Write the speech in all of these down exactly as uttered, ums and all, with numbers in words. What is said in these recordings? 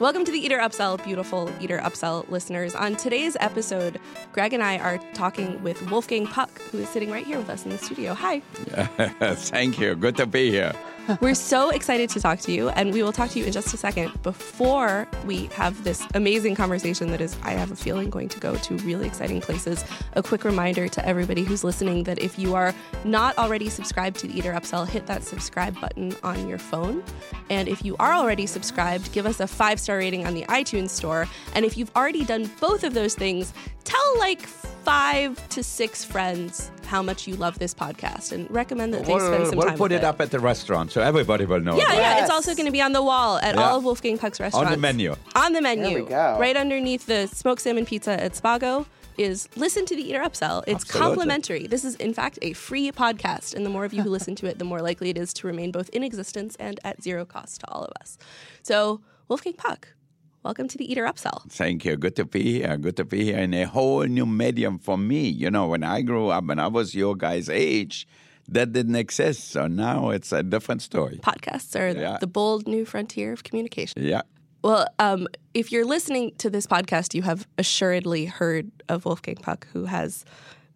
Welcome to the Eater Upsell, beautiful Eater Upsell listeners. On today's episode, Greg and I are talking with Wolfgang Puck, who is sitting right here with us in the studio. Hi. Thank you. Good to be here. We're so excited to talk to you, and we will talk to you in just a second. Before we have this amazing conversation that is, I have a feeling, going to go to really exciting places, a quick reminder to everybody who's listening that if you are not already subscribed to the Eater Upsell, hit that subscribe button on your phone. And if you are already subscribed, give us a five-star rating on the iTunes store. And if you've already done both of those things, tell like five to six friends how much you love this podcast and recommend that they we'll, spend some we'll time with it. We'll put it up at the restaurant so everybody will know. Yeah, yeah. Yes. It's also going to be on the wall at yeah. all of Wolfgang Puck's restaurants. On the menu. On the menu. There we go. Right underneath the smoked salmon pizza at Spago is listen to the Eater Upsell. It's Absolutely. complimentary. This is, in fact, a free podcast. And the more of you who listen to it, the more likely it is to remain both in existence and at zero cost to all of us. So, Wolfgang Puck, welcome to the Eater Upsell. Thank you. Good to be here. Good to be here in a whole new medium for me. You know, when I grew up and I was your guys' age, that didn't exist. So now it's a different story. Podcasts are yeah. the bold new frontier of communication. Yeah. Well, um, if you're listening to this podcast, you have assuredly heard of Wolfgang Puck, who has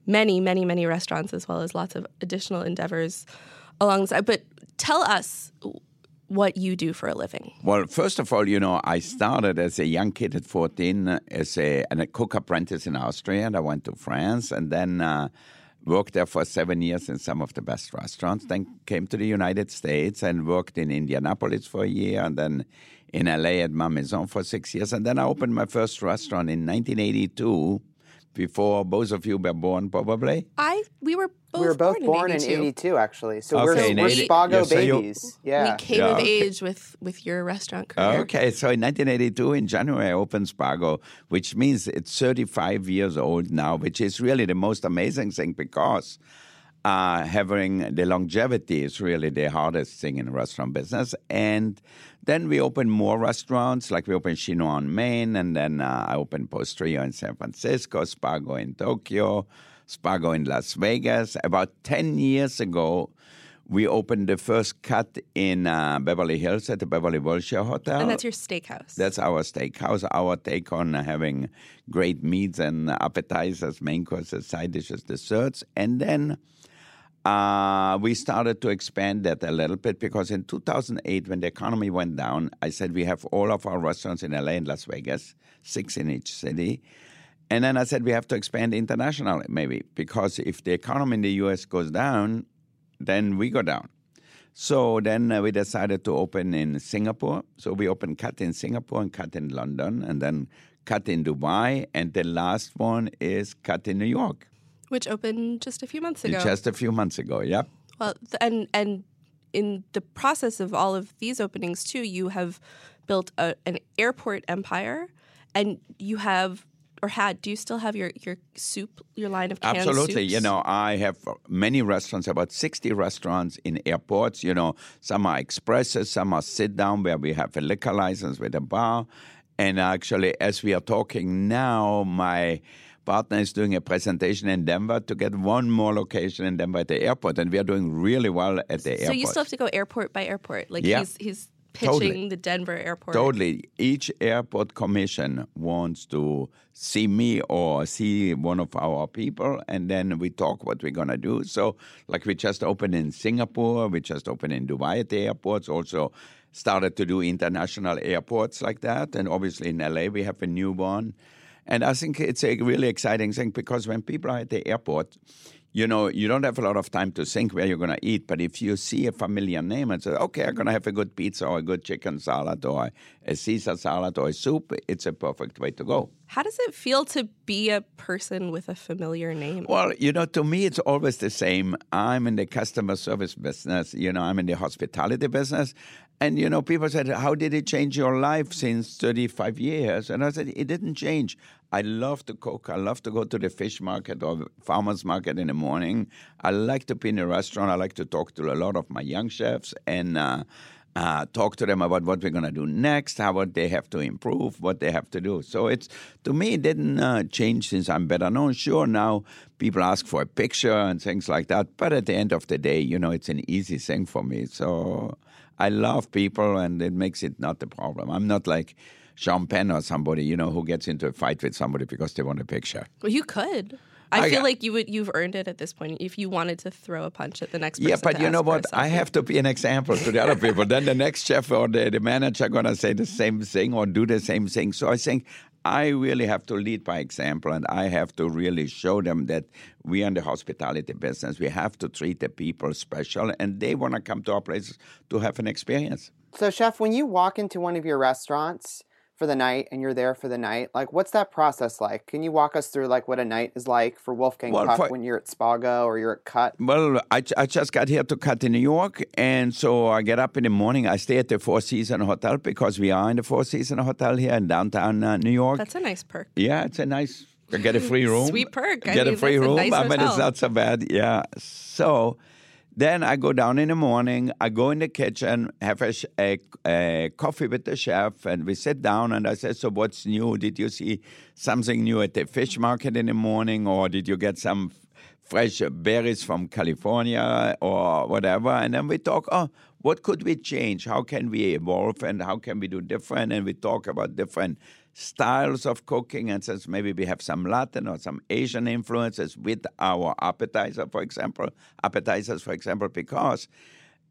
many, many, many restaurants as well as lots of additional endeavors alongside. But tell us what you do for a living. Well, first of all, you know, I started as a young kid at fourteen as a, a cook apprentice in Austria, and I went to France and then uh, worked there for seven years in some of the best restaurants, then came to the United States and worked in Indianapolis for a year and then in L A at Ma Maison for six years. And then I opened my first restaurant in nineteen eighty-two, before both of you were born, probably. I we were both, we were both born, born in eighty-two, actually. So okay, we're, we're Spago yeah, so babies. You, yeah, we came yeah, of okay. age with, with your restaurant career. Okay, so in nineteen eighty-two, in January, I opened Spago, which means it's thirty-five years old now, which is really the most amazing thing because uh, having the longevity is really the hardest thing in the restaurant business. And then we opened more restaurants, like we opened Chino in Maine, and then uh, I opened Postrio in San Francisco, Spago in Tokyo, Spago in Las Vegas. About ten years ago, we opened the first Cut in uh, Beverly Hills at the Beverly Wilshire Hotel. And that's your steakhouse. That's our steakhouse, our take on having great meats and appetizers, main courses, side dishes, desserts. And then Uh, we started to expand that a little bit because in two thousand eight, when the economy went down, I said we have all of our restaurants in L A and Las Vegas, six in each city. And then I said we have to expand internationally maybe because if the economy in the U S goes down, then we go down. So then uh, we decided to open in Singapore. So we opened Cut in Singapore and Cut in London and then Cut in Dubai. And the last one is Cut in New York. Which opened just a few months ago. Just a few months ago, yep. Well, th- and and in the process of all of these openings, too, you have built a, an airport empire, and you have, or had, do you still have your, your soup, your line of canned Absolutely. Soups? You know, I have many restaurants, about sixty restaurants in airports. You know, some are expresses, some are sit-down, where we have a liquor license with a bar. And actually, as we are talking now, my partner is doing a presentation in Denver to get one more location in Denver at the airport, and we are doing really well at the airport. So you still have to go airport by airport. Like yeah. he's, he's pitching totally. the Denver airport. Totally. Each airport commission wants to see me or see one of our people, and then we talk what we're going to do. So like we just opened in Singapore, we just opened in Dubai at the airports, also started to do international airports like that. And obviously in L A we have a new one. And I think it's a really exciting thing because when people are at the airport, you know, you don't have a lot of time to think where you're going to eat. But if you see a familiar name and say, okay, I'm going to have a good pizza or a good chicken salad or a Caesar salad or a soup, it's a perfect way to go. How does it feel to be a person with a familiar name? Well, you know, to me, it's always the same. I'm in the customer service business. You know, I'm in the hospitality business. And, you know, people said, how did it change your life since thirty-five years? And I said, it didn't change. I love to cook. I love to go to the fish market or farmer's market in the morning. I like to be in a restaurant. I like to talk to a lot of my young chefs and uh, uh, talk to them about what we're going to do next, how what they have to improve, what they have to do. So it's, to me, it didn't uh, change since I'm better known. Sure, now people ask for a picture and things like that. But at the end of the day, you know, it's an easy thing for me. So I love people, and it makes it not a problem. I'm not like Sean Penn or somebody, you know, who gets into a fight with somebody because they want a picture. Well, you could. I, I feel got, like you would, you've earned it at this point if you wanted to throw a punch at the next person. Yeah, but you know what? I have to be an example to the other people. Then the next chef or the, the manager are going to say the same thing or do the same thing. So I think I really have to lead by example, and I have to really show them that we are in the hospitality business. We have to treat the people special, and they want to come to our places to have an experience. So, Chef, when you walk into one of your restaurants for the night and you're there for the night, like, what's that process like? Can you walk us through, like, what a night is like for Wolfgang well, Puck for, when you're at Spago or you're at Cut? Well, I, I just got here to Cut in New York, and so I get up in the morning. I stay at the Four Seasons Hotel because we are in the Four Seasons Hotel here in downtown uh, New York. That's a nice perk. Yeah, it's a nice, I get a free room. Sweet perk. I get mean, a free room. A nice I mean, it's not so bad. Yeah. So then I go down in the morning, I go in the kitchen, have a, a, a coffee with the chef, and we sit down, and I say, so what's new? Did you see something new at the fish market in the morning, or did you get some fresh berries from California or whatever? And then we talk, oh, what could we change? How can we evolve, and how can we do different? And we talk about different styles of cooking, and says maybe we have some Latin or some Asian influences with our appetizer, for example, appetizers, for example, because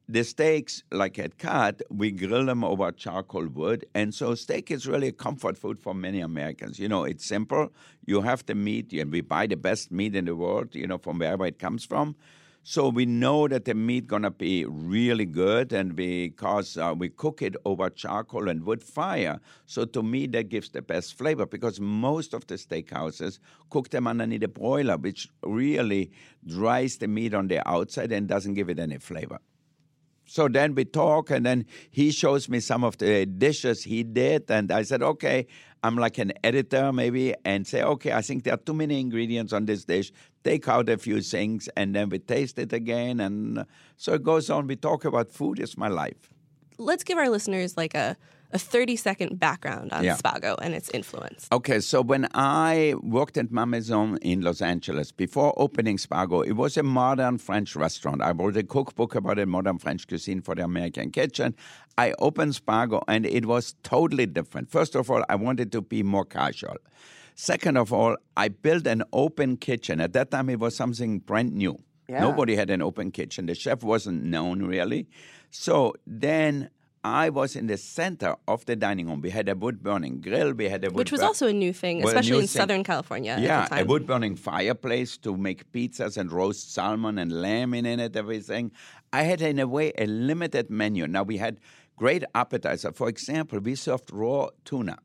the steaks, like at Cut, we grill them over charcoal wood, and so steak is really a comfort food for many Americans. You know, it's simple. You have the meat, and we buy the best meat in the world, you know, from wherever it comes from. So we know that the meat gonna be really good, and because uh, we cook it over charcoal and wood fire. So to me, that gives the best flavor, because most of the steakhouses cook them underneath a broiler, which really dries the meat on the outside and doesn't give it any flavor. So then we talk, and then he shows me some of the dishes he did, and I said, okay, I'm like an editor maybe, and say, okay, I think there are too many ingredients on this dish. Take out a few things, and then we taste it again, and so it goes on. We talk about food. It's my life. Let's give our listeners like a a thirty-second background on yeah. Spago and its influence. Okay, so when I worked at Ma Maison in Los Angeles, before opening Spago, it was a modern French restaurant. I wrote a cookbook about a modern French cuisine for the American kitchen. I opened Spago, and it was totally different. First of all, I wanted to be more casual. Second of all, I built an open kitchen. At that time, it was something brand new. Yeah. Nobody had an open kitchen. The chef wasn't known, really. So then I was in the center of the dining room. We had a wood-burning grill. We had a wood Which was bur- also a new thing, especially new in thing. Southern California. Yeah, at the time. A wood-burning fireplace to make pizzas and roast salmon and lamb in it, everything. I had, in a way, a limited menu. Now, we had great appetizer. For example, we served raw tuna.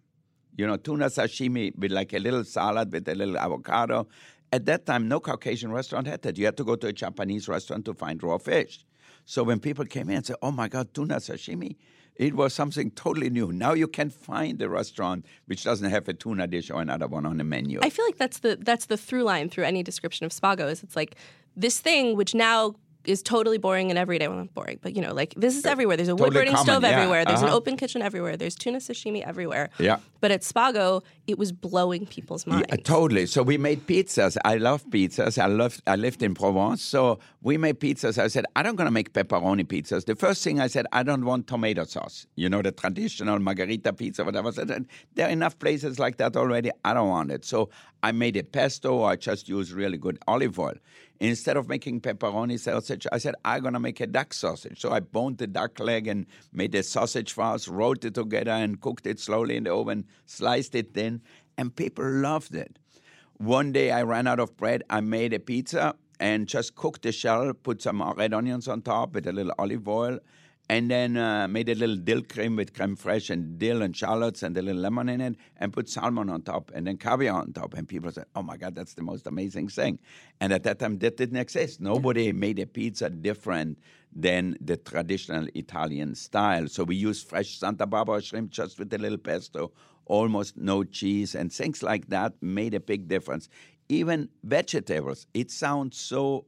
You know, tuna sashimi with like a little salad with a little avocado. At that time, no Caucasian restaurant had that. You had to go to a Japanese restaurant to find raw fish. So when people came in and said, oh, my God, tuna sashimi, it was something totally new. Now you can find a restaurant which doesn't have a tuna dish or another one on the menu. I feel like that's the that's the through line through any description of Spago is it's like this thing which now is totally boring and everyday. Well, not boring, but, you know, like this is everywhere. There's a totally wood-burning common, stove yeah. everywhere. There's uh-huh. an open kitchen everywhere. There's tuna sashimi everywhere. Yeah. But at Spago, it was blowing people's minds. Yeah, totally. So we made pizzas. I love pizzas. I loved, I lived in Provence. So we made pizzas. I said, I don't going to make pepperoni pizzas. The first thing I said, I don't want tomato sauce. You know, the traditional margarita pizza, whatever. I said, there are enough places like that already. I don't want it. So I made a pesto. I just used really good olive oil. Instead of making pepperoni sausage, I said, I'm going to make a duck sausage. So I boned the duck leg and made a sausage farce, rolled it together and cooked it slowly in the oven, sliced it thin, and people loved it. One day I ran out of bread. I made a pizza and just cooked the shell, put some red onions on top with a little olive oil, and then uh, made a little dill cream with creme fraiche and dill and shallots and a little lemon in it, and put salmon on top and then caviar on top. And people said, oh, my God, that's the most amazing thing. And at that time, that didn't exist. Nobody made a pizza different than the traditional Italian style. So we used fresh Santa Barbara shrimp just with a little pesto, almost no cheese, and things like that made a big difference. Even vegetables. It sounds so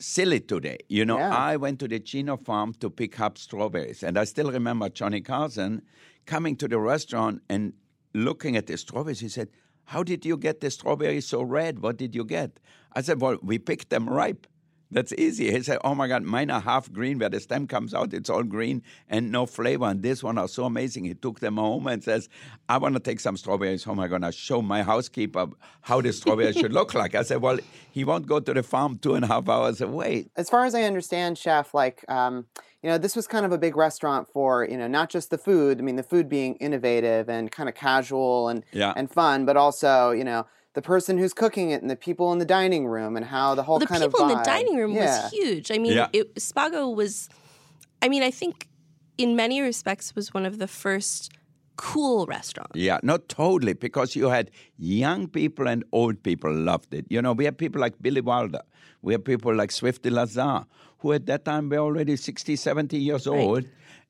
silly today. You know, yeah. I went to the Chino farm to pick up strawberries, and I still remember Johnny Carson coming to the restaurant and looking at the strawberries. He said, how did you get the strawberries so red? What did you get? I said, well, we picked them ripe. That's easy. He said, oh, my God, mine are half green. By the time comes out, it's all green and no flavor. And this one are so amazing. He took them home and says, I want to take some strawberries home. I'm going to show my housekeeper how the strawberries should look like. I said, well, he won't go to the farm two and a half hours away. As far as I understand, Chef, like, um, you know, this was kind of a big restaurant for, you know, not just the food. I mean, the food being innovative and kind of casual and yeah. and fun, but also, you know, the person who's cooking it and the people in the dining room and how the whole well, the kind of the people in the dining room yeah. was huge. I mean, yeah. it, Spago was, I mean, I think in many respects was one of the first cool restaurants. Yeah, not totally, because you had young people and old people loved it. You know, we had people like Billy Wilder. We had people like Swifty Lazar, who at that time were already sixty, seventy years right. old.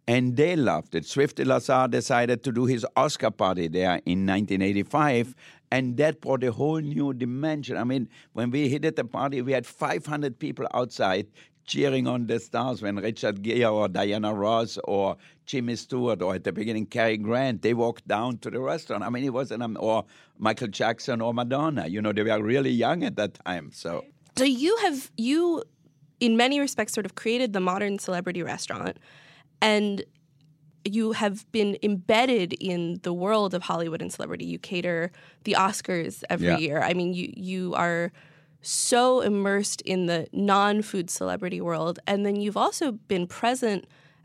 And they loved it. Swifty Lazar decided to do his Oscar party there in nineteen eighty-five, and that brought a whole new dimension. I mean, when we hit at the party, we had five hundred people outside cheering on the stars when Richard Gere or Diana Ross or Jimmy Stewart or at the beginning Cary Grant, they walked down to the restaurant. I mean, it wasn't, um, or Michael Jackson or Madonna. You know, they were really young at that time. So, so you have, you, in many respects, sort of created the modern celebrity restaurant. And you have been embedded in the world of Hollywood and celebrity. You cater the Oscars every yeah. year. I mean, you you are so immersed in the non-food celebrity world. And then you've also been present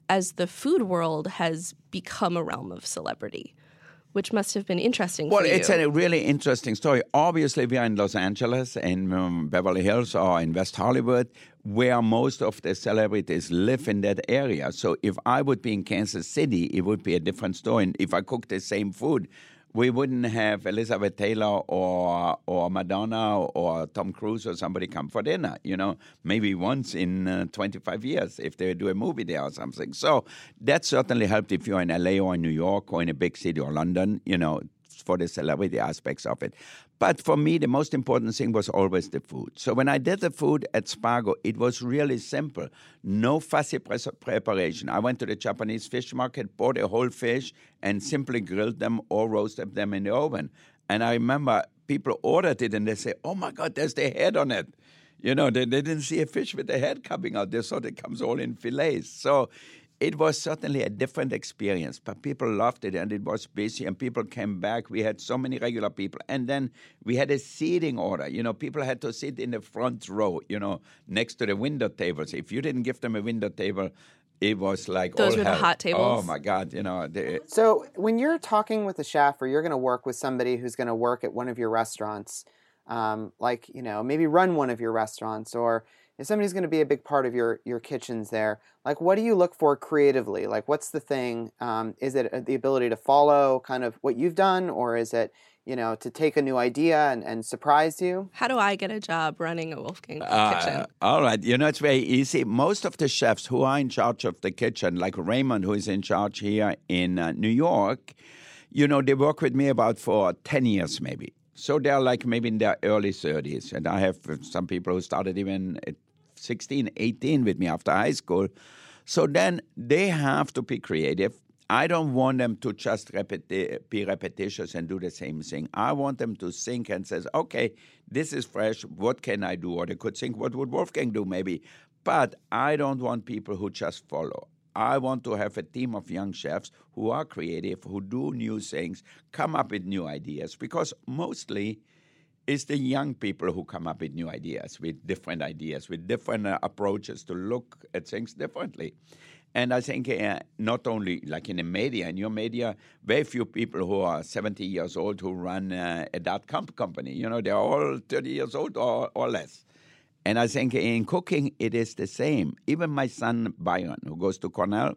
as the food world has become a realm of celebrity, which must have been interesting well, for you. Well, it's a really interesting story. Obviously, we are in Los Angeles, in um, Beverly Hills, or in West Hollywood, where most of the celebrities live in that area. So if I would be in Kansas City, it would be a different story. And if I cooked the same food, we wouldn't have Elizabeth Taylor or or Madonna or Tom Cruise or somebody come for dinner, you know, maybe once in uh, twenty-five years if they do a movie there or something. So that certainly helped if you're in L A or in New York or in a big city or London, you know, for the celebrity aspects of it. But for me, the most important thing was always the food. So when I did the food at Spago, it was really simple. No fussy pre- preparation. I went to the Japanese fish market, bought a whole fish, and simply grilled them or roasted them in the oven. And I remember people ordered it, and they say, oh, my God, there's the head on it. You know, they, they didn't see a fish with the head coming out. They thought it comes all in fillets. So it was certainly a different experience, but people loved it, and it was busy, and people came back. We had so many regular people. And then we had a seating order. You know, people had to sit in the front row, you know, next to the window tables. If you didn't give them a window table, it was like Those all Those were hell. The hot tables. Oh, my God, you know. They, so when you're talking with a chef or you're going to work with somebody who's going to work at one of your restaurants, um, like, you know, maybe run one of your restaurants or if somebody's going to be a big part of your, your kitchens there, like what do you look for creatively? Like what's the thing? Um, is it the ability to follow kind of what you've done or is it, you know, to take a new idea and, and surprise you? How do I get a job running a Wolfgang uh, kitchen? All right. You know, it's very easy. Most of the chefs who are in charge of the kitchen, like Raymond, who is in charge here in uh, New York, you know, they work with me about for ten years maybe. So they're like maybe in their early thirties. And I have some people who started even at sixteen, eighteen with me after high school. So then they have to be creative. I don't want them to just repeti- be repetitious and do the same thing. I want them to think and say, okay, this is fresh. What can I do? Or they could think, what would Wolfgang do maybe? But I don't want people who just follow. I want to have a team of young chefs who are creative, who do new things, come up with new ideas, because mostly it's the young people who come up with new ideas, with different ideas, with different uh, approaches to look at things differently. And I think uh, not only like in the media, in your media, very few people who are seventy years old who run uh, a dot-com company. You know, they're all thirty years old or, or less. And I think in cooking, it is the same. Even my son, Byron, who goes to Cornell,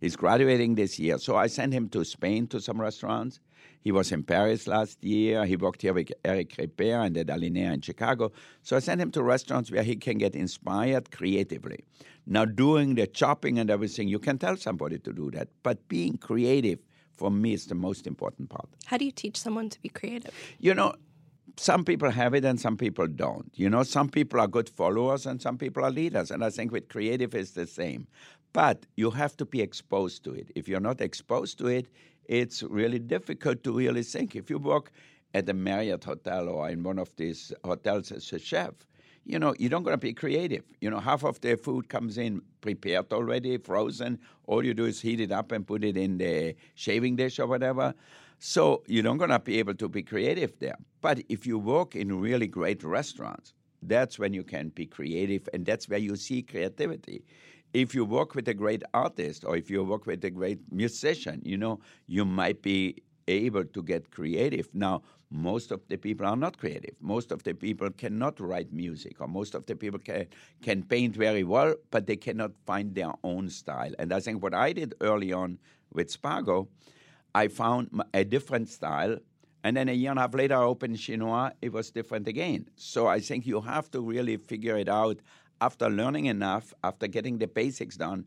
he's graduating this year. So I sent him to Spain to some restaurants. He was in Paris last year. He worked here with Eric Ripert and the Dalinea in Chicago. So I sent him to restaurants where he can get inspired creatively. Now, doing the chopping and everything, you can tell somebody to do that. But being creative, for me, is the most important part. How do you teach someone to be creative? You know, some people have it and some people don't. You know, some people are good followers and some people are leaders. And I think with creative, it's the same. But you have to be exposed to it. If you're not exposed to it, it's really difficult to really think. If you work at a Marriott hotel or in one of these hotels as a chef, you know, you don't got to be creative. You know, half of their food comes in prepared already, frozen. All you do is heat it up and put it in the shaving dish or whatever. So you don't going to be able to be creative there. But if you work in really great restaurants, that's when you can be creative, and that's where you see creativity. If you work with a great artist or if you work with a great musician, you know, you might be able to get creative. Now, most of the people are not creative. Most of the people cannot write music, or most of the people can, can paint very well, but they cannot find their own style. And I think what I did early on with Spago, I found a different style, and then a year and a half later I opened Chinois, it was different again. So I think you have to really figure it out. After learning enough, after getting the basics done,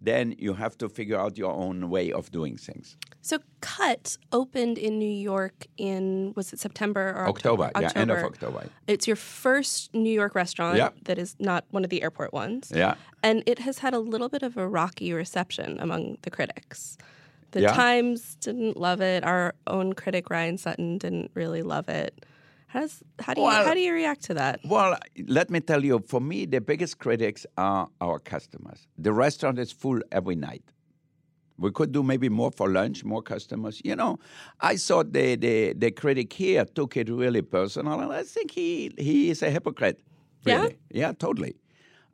then you have to figure out your own way of doing things. So Cut opened in New York in, was it September or October? October, yeah, October. End of October. It's your first New York restaurant yeah. that is not one of the airport ones. Yeah. And it has had a little bit of a rocky reception among the critics. The yeah. Times didn't love it. Our own critic, Ryan Sutton, didn't really love it. How's, how do you well, how do you react to that? Well, let me tell you, for me, the biggest critics are our customers. The restaurant is full every night. We could do maybe more for lunch, more customers. You know, I thought the the, the critic here took it really personal, and I think he, he is a hypocrite. Really. Yeah? Yeah, totally.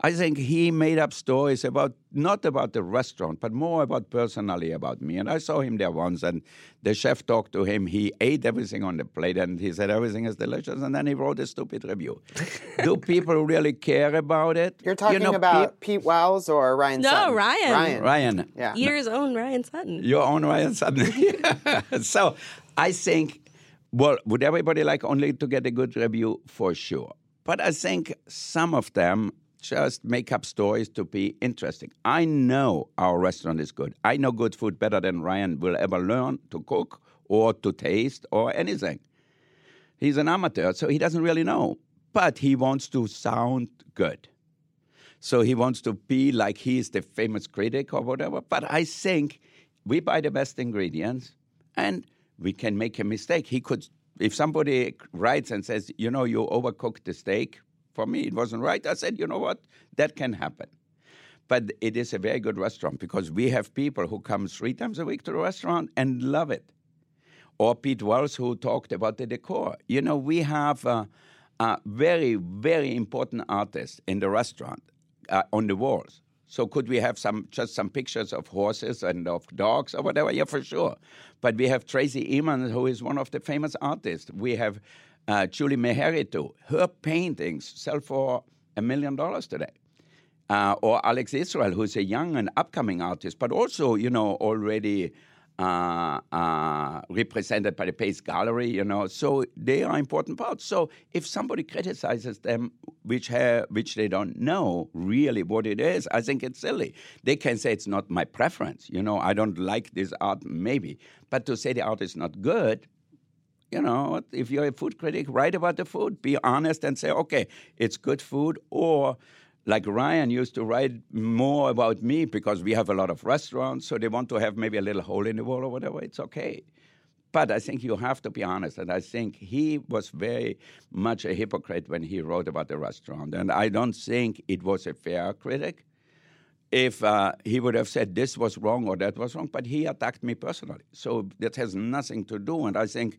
I think he made up stories about, not about the restaurant, but more about personally about me. And I saw him there once, and the chef talked to him. He ate everything on the plate, and he said everything is delicious, and then he wrote a stupid review. Do people really care about it? You're talking you know, about Pete, Pete Wells or Ryan no, Sutton? No, Ryan. Ryan. Ryan. Yeah. Yours no. own Ryan Sutton. Your own Ryan Sutton. So I think, well, would everybody like only to get a good review? For sure. But I think some of them just make up stories to be interesting. I know our restaurant is good. I know good food better than Ryan will ever learn to cook or to taste or anything. He's an amateur, so he doesn't really know. But he wants to sound good. So he wants to be like he's the famous critic or whatever. But I think we buy the best ingredients, and we can make a mistake. He could, if somebody writes and says, you know, you overcooked the steak, for me, it wasn't right. I said, you know what? That can happen. But it is a very good restaurant because we have people who come three times a week to the restaurant and love it. Or Pete Wells, who talked about the decor. You know, we have a, a very, very important artist in the restaurant uh, on the walls. So could we have some just some pictures of horses and of dogs or whatever? Yeah, for sure. But we have Tracy Emin, who is one of the famous artists. We have Uh, Julie Meheritu, her paintings sell for a million dollars today. Uh, or Alex Israel, who's a young and upcoming artist, but also, you know, already uh, uh, represented by the Pace Gallery, you know. So they are important parts. So if somebody criticizes them, which have, which they don't know really what it is, I think it's silly. They can say it's not my preference. You know, I don't like this art, maybe. But to say the art is not good, you know, if you're a food critic, write about the food. Be honest and say, okay, it's good food. Or like Ryan used to write more about me because we have a lot of restaurants, so they want to have maybe a little hole in the wall or whatever. It's okay. But I think you have to be honest. And I think he was very much a hypocrite when he wrote about the restaurant. And I don't think it was a fair critic if uh, he would have said this was wrong or that was wrong. But he attacked me personally. So that has nothing to do. And I think,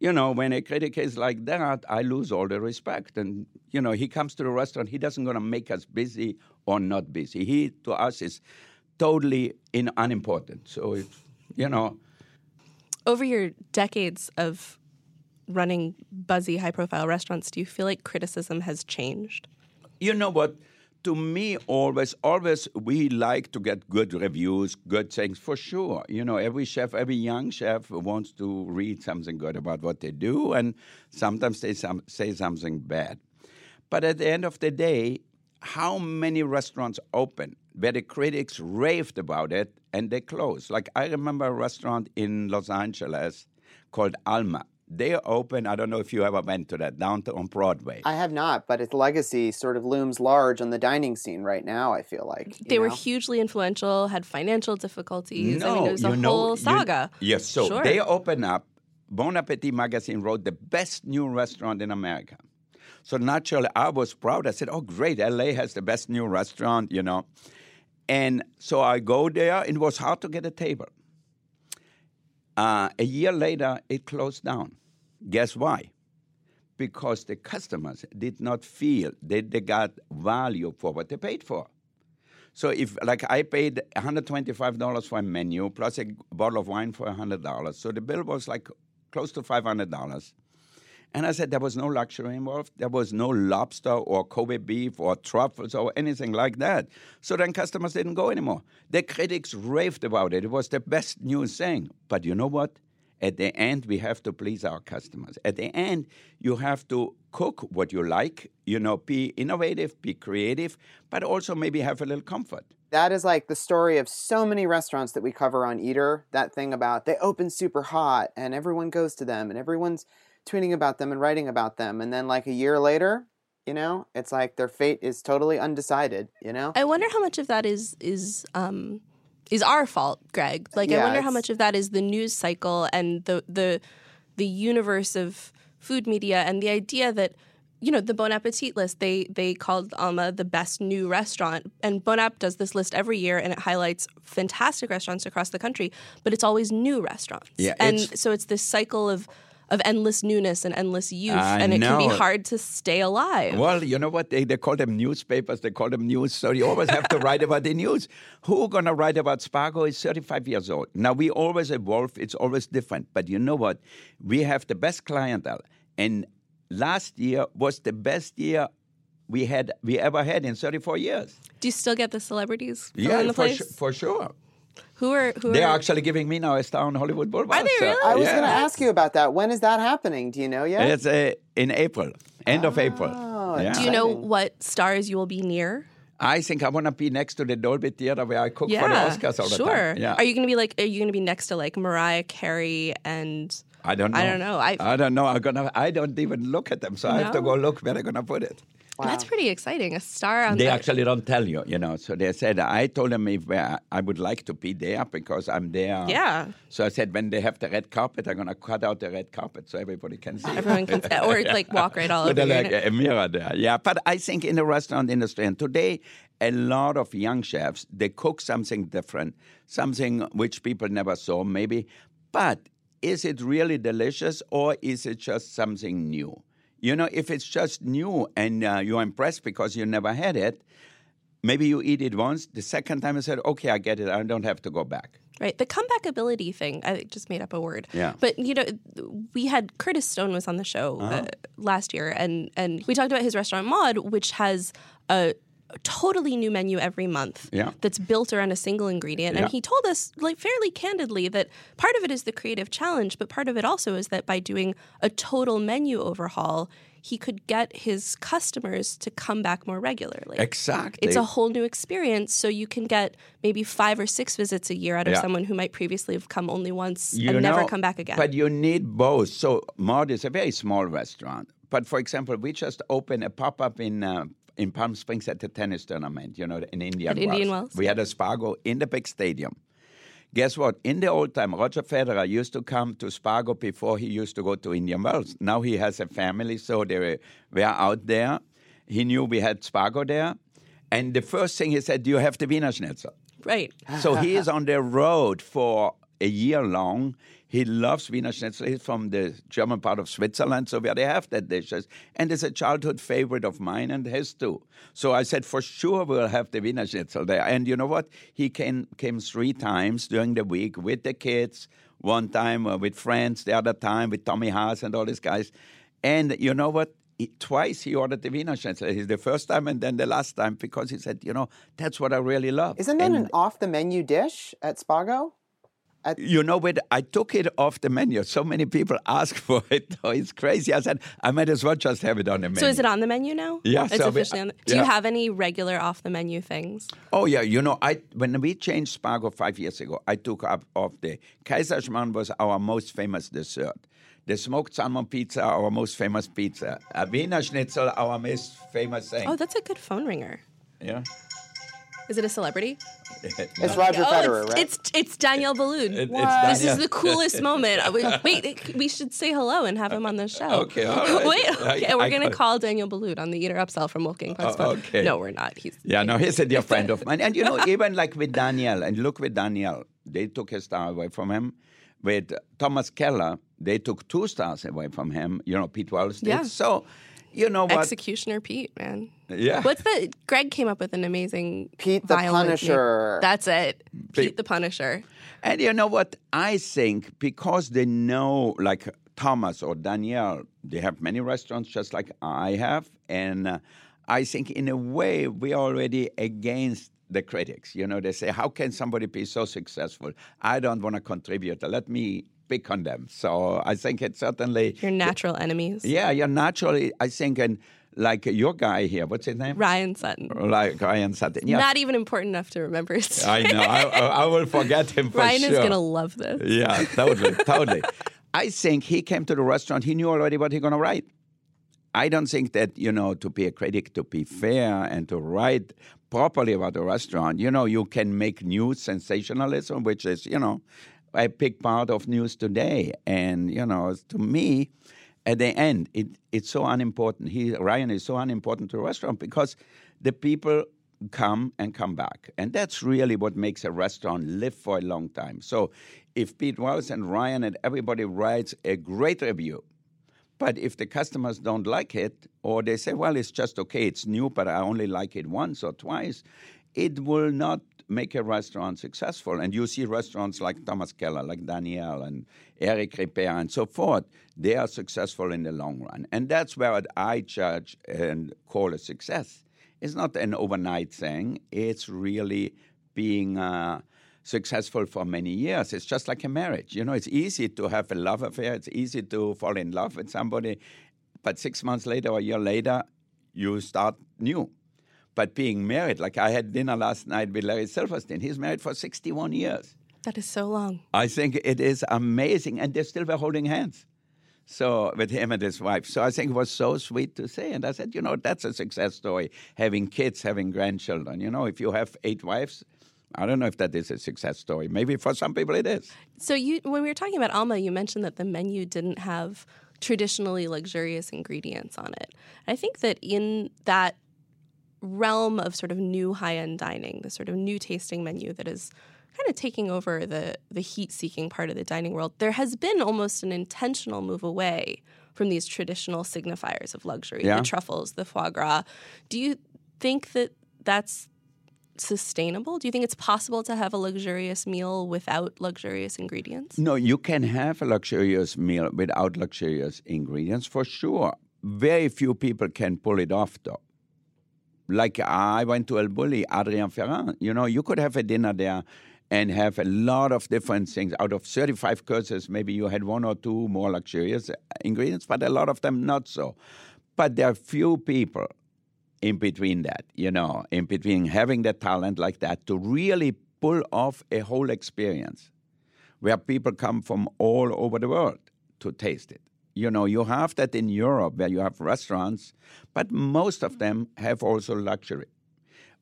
you know, when a critic is like that, I lose all the respect. And, you know, he comes to the restaurant. He doesn't going to make us busy or not busy. He, to us, is totally in, unimportant. So, it's, you know. Over your decades of running buzzy, high-profile restaurants, do you feel like criticism has changed? You know what? To me, always, always we like to get good reviews, good things, for sure. You know, every chef, every young chef wants to read something good about what they do, and sometimes they some, say something bad. But at the end of the day, how many restaurants open where the critics raved about it and they closed? Like, I remember a restaurant in Los Angeles called Alma. They open, I don't know if you ever went to that, down to, on Broadway. I have not, but its legacy sort of looms large on the dining scene right now, I feel like. They know? were hugely influential, had financial difficulties. No, I mean, it was a know, whole saga. You, yes, so sure. They open up. Bon Appetit magazine wrote the best new restaurant in America. So naturally, I was proud. I said, oh, great, L A has the best new restaurant, you know. And so I go there. It was hard to get a table. Uh, a year later, it closed down. Guess why? Because the customers did not feel that they got value for what they paid for. So if, like, I paid one hundred twenty-five dollars for a menu plus a bottle of wine for one hundred dollars. So the bill was, like, close to five hundred dollars. And I said there was no luxury involved. There was no lobster or Kobe beef or truffles or anything like that. So then customers didn't go anymore. The critics raved about it. It was the best new thing. But you know what? At the end, we have to please our customers. At the end, you have to cook what you like, you know, be innovative, be creative, but also maybe have a little comfort. That is like the story of so many restaurants that we cover on Eater, that thing about they open super hot and everyone goes to them and everyone's tweeting about them and writing about them. And then like a year later, you know, it's like their fate is totally undecided, you know? I wonder how much of that is... is um... is our fault, Greg. Like, yeah, I wonder it's... how much of that is the news cycle and the the the universe of food media and the idea that, you know, the Bon Appetit list, they they called Alma the best new restaurant. And Bon App does this list every year, and it highlights fantastic restaurants across the country, but it's always new restaurants. Yeah, and it's... so it's this cycle of, of endless newness and endless youth, I and it know. can be hard to stay alive. Well, you know what? They, they call them newspapers. They call them news. So you always have to write about the news. Who's going to write about Spago is thirty-five years old. Now, we always evolve. It's always different. But you know what? We have the best clientele. And last year was the best year we had we ever had in thirty-four years. Do you still get the celebrities yeah, in the place? Yeah, su- for sure. Who are who They're are, actually giving me now a star on Hollywood Boulevard. Are they really? So, I was yeah. going to ask you about that. When is that happening? Do you know yet? It's uh, in April, end oh, of April. Yeah. Do you know what stars you will be near? I think I want to be next to the Dolby Theater where I cook yeah, for the Oscars all the sure. time. Yeah, sure. Are you going to be like? Are you going to be next to like Mariah Carey and? I don't know. I don't know. I've, I don't know. I'm gonna. I don't even look at them, so no. I have to go look where they're going to put it. Wow. That's pretty exciting. A star on. They that. actually don't tell you, you know. So they said, I told them if uh, I would like to be there because I'm there. Yeah. So I said, when they have the red carpet, I'm gonna cut out the red carpet so everybody can see. Everyone can see, or like walk right all so over. Like a mirror there. Yeah. But I think in the restaurant industry, and today, a lot of young chefs they cook something different, something which people never saw maybe. But is it really delicious or is it just something new? You know, if it's just new and uh, you're impressed because you never had it, maybe you eat it once. The second time you said, okay, I get it. I don't have to go back. Right. The comebackability thing. I just made up a word. Yeah. But, you know, we had Curtis Stone was on the show uh-huh. uh, last year, and, and we talked about his restaurant, Maud, which has a totally new menu every month yeah. that's built around a single ingredient. Yeah. And he told us, like, fairly candidly that part of it is the creative challenge, but part of it also is that by doing a total menu overhaul, he could get his customers to come back more regularly. Exactly. It's a whole new experience, so you can get maybe five or six visits a year out of yeah. someone who might previously have come only once you and know, never come back again. But you need both. So Maud is a very small restaurant. But, for example, we just opened a pop-up in uh, in Palm Springs at the tennis tournament, you know, in Indian Wells. Indian Wells. We had a Spago in the big stadium. Guess what? In the old time, Roger Federer used to come to Spago before he used to go to Indian Wells. Now he has a family, so they were, were out there. He knew we had Spago there. And the first thing he said, do you have the Wiener Schnitzel? Right. So he is on the road for a year long. He loves Wiener Schnitzel. He's from the German part of Switzerland, so where they have that dishes. And it's a childhood favorite of mine and his too. So I said, for sure we'll have the Wiener Schnitzel there. And you know what? He came came three times during the week with the kids, one time with friends, the other time with Tommy Haas and all these guys. And you know what? He, twice he ordered the Wiener Schnitzel. The first time and then the last time because he said, you know, that's what I really love. Isn't that and, an off-the-menu dish at Spago? At- you know what? I took it off the menu. So many people ask for it. Oh, it's crazy. I said, I might as well just have it on the menu. So is it on the menu now? Yeah. It's so officially we, on the, do yeah. you have any regular off-the-menu things? Oh, yeah. You know, I when we changed Spago five years ago, I took up off the... Kaiserschmarrn was our most famous dessert. The smoked salmon pizza, our most famous pizza. A Wiener Schnitzel, our most famous thing. Oh, that's a good phone ringer. Yeah. Is it a celebrity? It's Roger oh, Federer, it's, right? It's it's Daniel Boulud. It, this is the coolest moment. Wait, we should say hello and have him on the show. Okay, all right. Wait, okay, I, we're going to call Daniel Boulud on the Eater Upsell from Wolfgang Puck. Oh, okay. No, we're not. He's yeah, no, he's a dear friend of mine. And, you know, even like with Daniel, and look with Daniel, they took his star away from him. With Thomas Keller, they took two stars away from him. You know, Pete Wells did. Yeah. So, you know what? Executioner Pete, man. Yeah. What's the Greg came up with an amazing Pete the Punisher. Name. That's it. Pete, Pete the Punisher. And you know what? I think because they know, like Thomas or Danielle, they have many restaurants just like I have. And uh, I think in a way we're already against the critics. You know, they say, how can somebody be so successful? I don't want to contribute. Let me pick on them. So I think it's certainly... Your natural enemies. Yeah, you're naturally, I think, and... Like your guy here, what's his name? Ryan Sutton. Like Ryan Sutton. Yeah. Not even important enough to remember his name. I know. I, I will forget him for Ryan sure. Ryan is going to love this. Yeah, totally, totally. I think he came to the restaurant. He knew already what he's going to write. I don't think that, you know, to be a critic, to be fair and to write properly about a restaurant, you know, you can make news sensationalism, which is, you know, a big part of news today. And, you know, to me... At the end, it, it's so unimportant. He, Ryan is so unimportant to a restaurant because the people come and come back. And that's really what makes a restaurant live for a long time. So if Pete Wells and Ryan and everybody writes a great review, but if the customers don't like it or they say, well, it's just okay, it's new, but I only like it once or twice, it will not make a restaurant successful. And you see restaurants like Thomas Keller, like Daniel and Eric Ripert and so forth, they are successful in the long run. And that's where I judge and call a success. It's not an overnight thing. It's really being uh, successful for many years. It's just like a marriage. You know, it's easy to have a love affair. It's easy to fall in love with somebody. But six months later or a year later, you start new. But being married, like I had dinner last night with Larry Silverstein. He's married for sixty-one years. That is so long. I think it is amazing. And they still were holding hands. So with him and his wife. So I think it was so sweet to say. And I said, you know, that's a success story, having kids, having grandchildren. You know, if you have eight wives, I don't know if that is a success story. Maybe for some people it is. So you, when we were talking about Alma, you mentioned that the menu didn't have traditionally luxurious ingredients on it. I think that in that realm of sort of new high-end dining, the sort of new tasting menu that is kind of taking over the the heat-seeking part of the dining world, there has been almost an intentional move away from these traditional signifiers of luxury, yeah. the truffles, the foie gras. Do you think that that's sustainable? Do you think it's possible to have a luxurious meal without luxurious ingredients? No, you can have a luxurious meal without luxurious ingredients, for sure. Very few people can pull it off, though. Like I went to El Bulli, Adrien Ferrand. You know, you could have a dinner there and have a lot of different things. Out of thirty-five courses, maybe you had one or two more luxurious ingredients, but a lot of them not so. But there are few people in between that, you know, in between having the talent like that to really pull off a whole experience where people come from all over the world to taste it. You know, you have that in Europe where you have restaurants, but most of them have also luxury.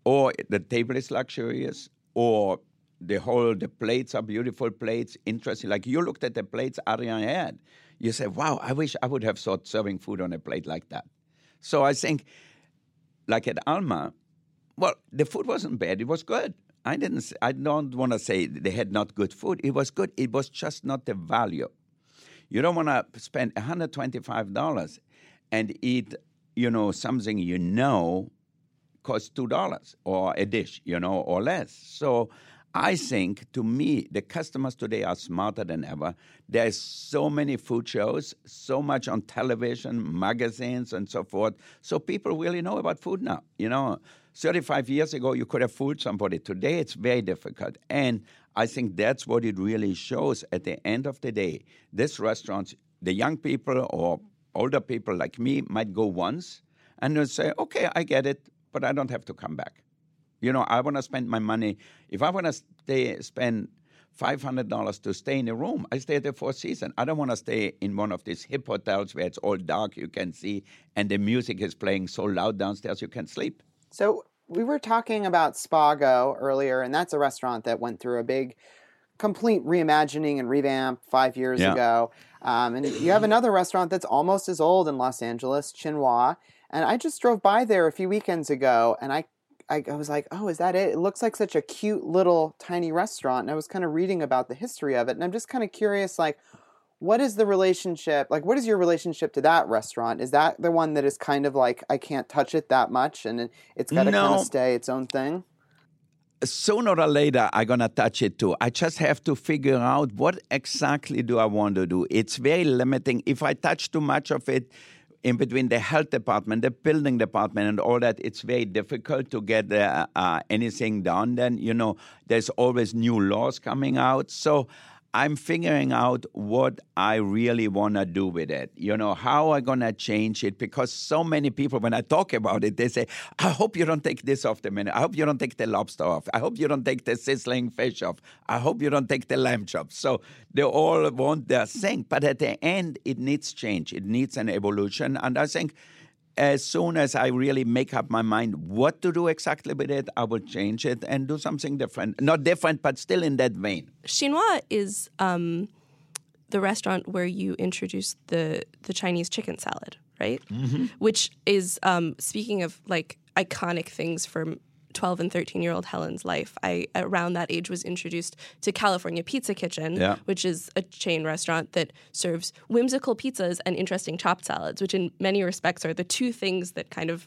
Or the table is luxurious, or the whole, the plates are beautiful plates, interesting. Like you looked at the plates Adrien had. You say, wow, I wish I would have thought serving food on a plate like that. So I think, like at Alma, well, the food wasn't bad. It was good. I didn't. I don't want to say they had not good food. It was good. It was just not the value. You don't want to spend one hundred twenty-five dollars and eat, you know, something you know costs two dollars or a dish, you know, or less. So I think, to me, the customers today are smarter than ever. There's so many food shows, so much on television, magazines, and so forth. So people really know about food now. You know, thirty-five years ago, you could have fooled somebody. Today, it's very difficult. And I think that's what it really shows at the end of the day. This restaurant, the young people or older people like me might go once and they'll say, okay, I get it, but I don't have to come back. You know, I want to spend my money. If I want to stay, spend five hundred dollars to stay in a room, I stay at the Four Seasons. I don't want to stay in one of these hip hotels where it's all dark, you can see, and the music is playing so loud downstairs you can't sleep. So we were talking about Spago earlier, and that's a restaurant that went through a big, complete reimagining and revamp five years yeah. ago. Um, and you have another restaurant that's almost as old in Los Angeles, Chinois. And I just drove by there a few weekends ago, and I, I, I was like, oh, is that it? It looks like such a cute little tiny restaurant. And I was kind of reading about the history of it. And I'm just kind of curious, like, what is the relationship? Like, what is your relationship to that restaurant? Is that the one that is kind of like, I can't touch it that much, and it's got to no. kind of stay its own thing? Sooner or later, I'm going to touch it too. I just have to figure out what exactly do I want to do. It's very limiting. If I touch too much of it in between the health department, the building department, and all that, it's very difficult to get uh, uh, anything done. Then, you know, there's always new laws coming out. So I'm figuring out what I really want to do with it. You know, how I'm going to change it, because so many people, when I talk about it, they say, I hope you don't take this off the menu. I hope you don't take the lobster off. I hope you don't take the sizzling fish off. I hope you don't take the lamb chops. So they all want their thing. But at the end, it needs change. It needs an evolution. And I think as soon as I really make up my mind what to do exactly with it, I will change it and do something different. Not different, but still in that vein. Chinois is um, the restaurant where you introduced the, the Chinese chicken salad, right? Mm-hmm. Which is, um, speaking of like iconic things from twelve and thirteen-year-old Helen's life, I, around that age, was introduced to California Pizza Kitchen, yeah. which is a chain restaurant that serves whimsical pizzas and interesting chopped salads, which in many respects are the two things that kind of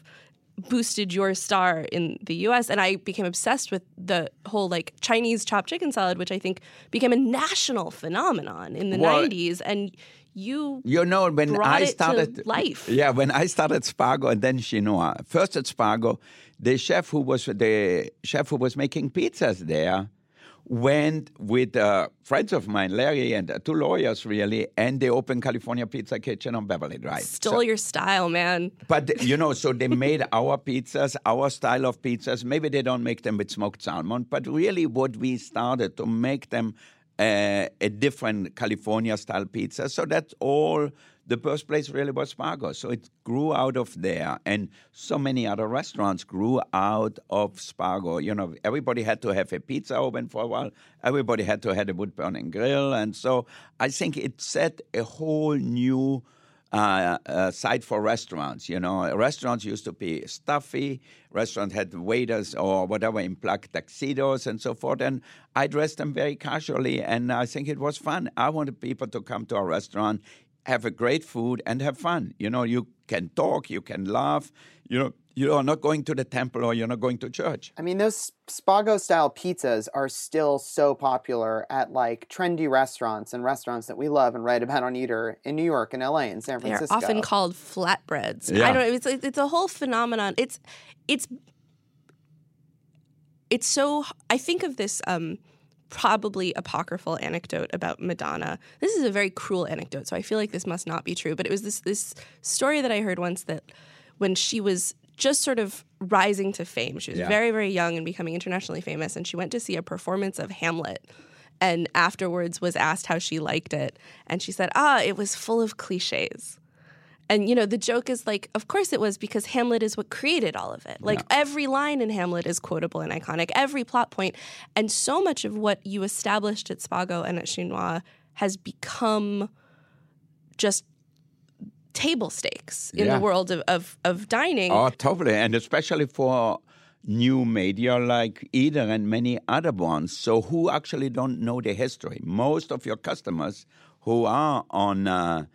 boosted your star in the U S. And I became obsessed with the whole, like, Chinese chopped chicken salad, which I think became a national phenomenon in the well, nineties. And you, you know, when brought I started, it to life. Yeah, when I started Spago and then Chinois. First at Spago, the chef who was the chef who was making pizzas there went with uh, friends of mine, Larry, and uh, two lawyers, really, and they opened California Pizza Kitchen on Beverly Drive. Stole so, your style, man. But, you know, so they made our pizzas, our style of pizzas. Maybe they don't make them with smoked salmon, but really what we started to make them uh, a different California-style pizza. So that's all. The birthplace really was Spago. So it grew out of there. And so many other restaurants grew out of Spago. You know, everybody had to have a pizza oven for a while. Everybody had to have a wood-burning grill. And so I think it set a whole new uh, uh, side for restaurants. You know, restaurants used to be stuffy. Restaurants had waiters or whatever in black tuxedos and so forth. And I dressed them very casually. And I think it was fun. I wanted people to come to our restaurant, have a great food, and have fun. You know, you can talk, you can laugh. You know, you are not going to the temple or you're not going to church. I mean, those Spago-style pizzas are still so popular at, like, trendy restaurants and restaurants that we love and write about on Eater in New York and L A and San Francisco. They're often called flatbreads. Yeah. I don't know. It's, it's a whole phenomenon. It's, it's, it's so, I think of this um, probably apocryphal anecdote about Madonna. This is a very cruel anecdote, so I feel like this must not be true. But it was this this story that I heard once that when she was just sort of rising to fame, she was yeah. very, very young and becoming internationally famous, and she went to see a performance of Hamlet, and afterwards was asked how she liked it. And she said, ah, it was full of cliches. And, you know, the joke is like, of course it was, because Hamlet is what created all of it. Like, yeah. every line in Hamlet is quotable and iconic, every plot point. And so much of what you established at Spago and at Chinois has become just table stakes in yeah. the world of, of, of dining. Oh, totally. And especially for new media like Eater and many other ones. So who actually don't know the history? Most of your customers who are on Uh,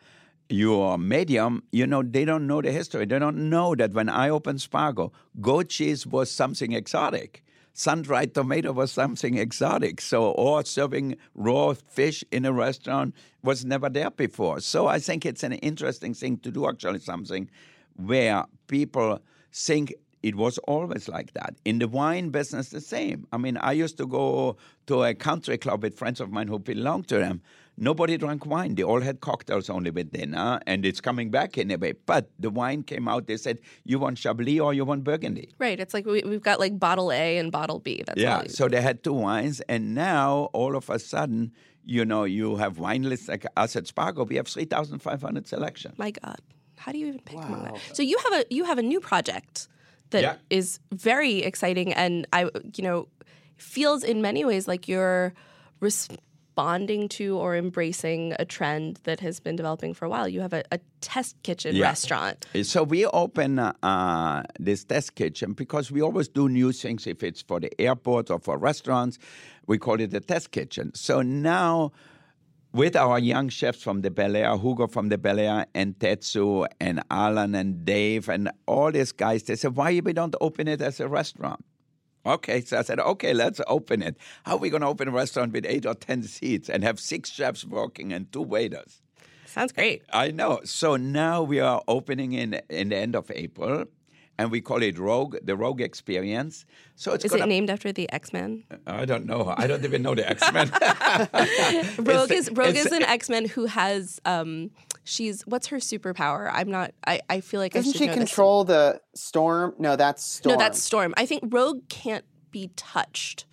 your medium, you know, they don't know the history. They don't know that when I opened Spago, goat cheese was something exotic. Sun-dried tomato was something exotic. So, or serving raw fish in a restaurant was never there before. So I think it's an interesting thing to do, actually, something where people think it was always like that. In the wine business, the same. I mean, I used to go to a country club with friends of mine who belonged to them. Nobody drank wine. They all had cocktails only with dinner, and it's coming back in a way. But the wine came out. They said, you want Chablis or you want Burgundy? Right. It's like we, we've got, like, bottle A and bottle B. That's yeah. So they had two wines, and now all of a sudden, you know, you have wine lists like us at Spago. We have three thousand five hundred selections. My God. How do you even pick wow. among that? So you have a you have a new project that yeah. is very exciting, and I, you know, feels in many ways like you're responding to or embracing a trend that has been developing for a while. You have a, a test kitchen yeah. restaurant. So we open uh, this test kitchen because we always do new things. If it's for the airport or for restaurants, we call it a test kitchen. So now, with our young chefs from the Bel Air, Hugo from the Bel Air, and Tetsu, and Alan, and Dave, and all these guys, they said, why we don't open it as a restaurant? Okay, so I said, okay, let's open it. How are we going to open a restaurant with eight or ten seats and have six chefs working and two waiters? Sounds great. I know. So now we are opening in, in the end of April, and we call it Rogue, the Rogue Experience. So it's Is gonna... it named after the X-Men? I don't know. I don't even know the X-Men. Rogue is Rogue is an X-Men who has, um, she's, what's her superpower? I'm not, I, I feel like I should know this. Doesn't she control the storm? No, that's Storm. No, that's Storm. I think Rogue can't be touched.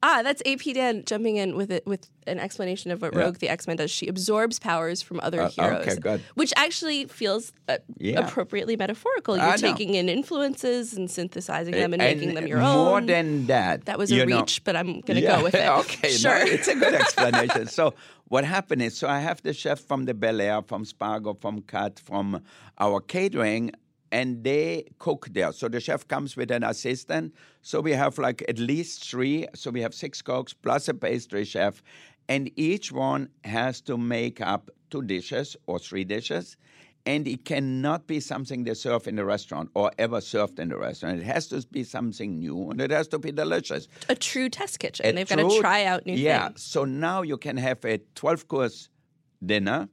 Ah, that's A P Dan jumping in with it with an explanation of what yeah. Rogue the X-Men does. She absorbs powers from other uh, heroes, okay, good. Which actually feels uh, yeah. appropriately metaphorical. You're I taking know. in influences and synthesizing them and, and making them your more own. More than that. That was a reach, know. but I'm going to yeah. go with it. Okay, sure. No, it's a good explanation. So what happened is, so I have the chef from the Bel Air, from Spago, from Cut, from our catering, and they cook there. So the chef comes with an assistant. So we have like at least three. So we have six cooks plus a pastry chef. And each one has to make up two dishes or three dishes. And it cannot be something they serve in the restaurant or ever served in the restaurant. It has to be something new, and it has to be delicious. A true test kitchen. A They've true, got to try out new yeah. things. Yeah, so now you can have a twelve-course dinner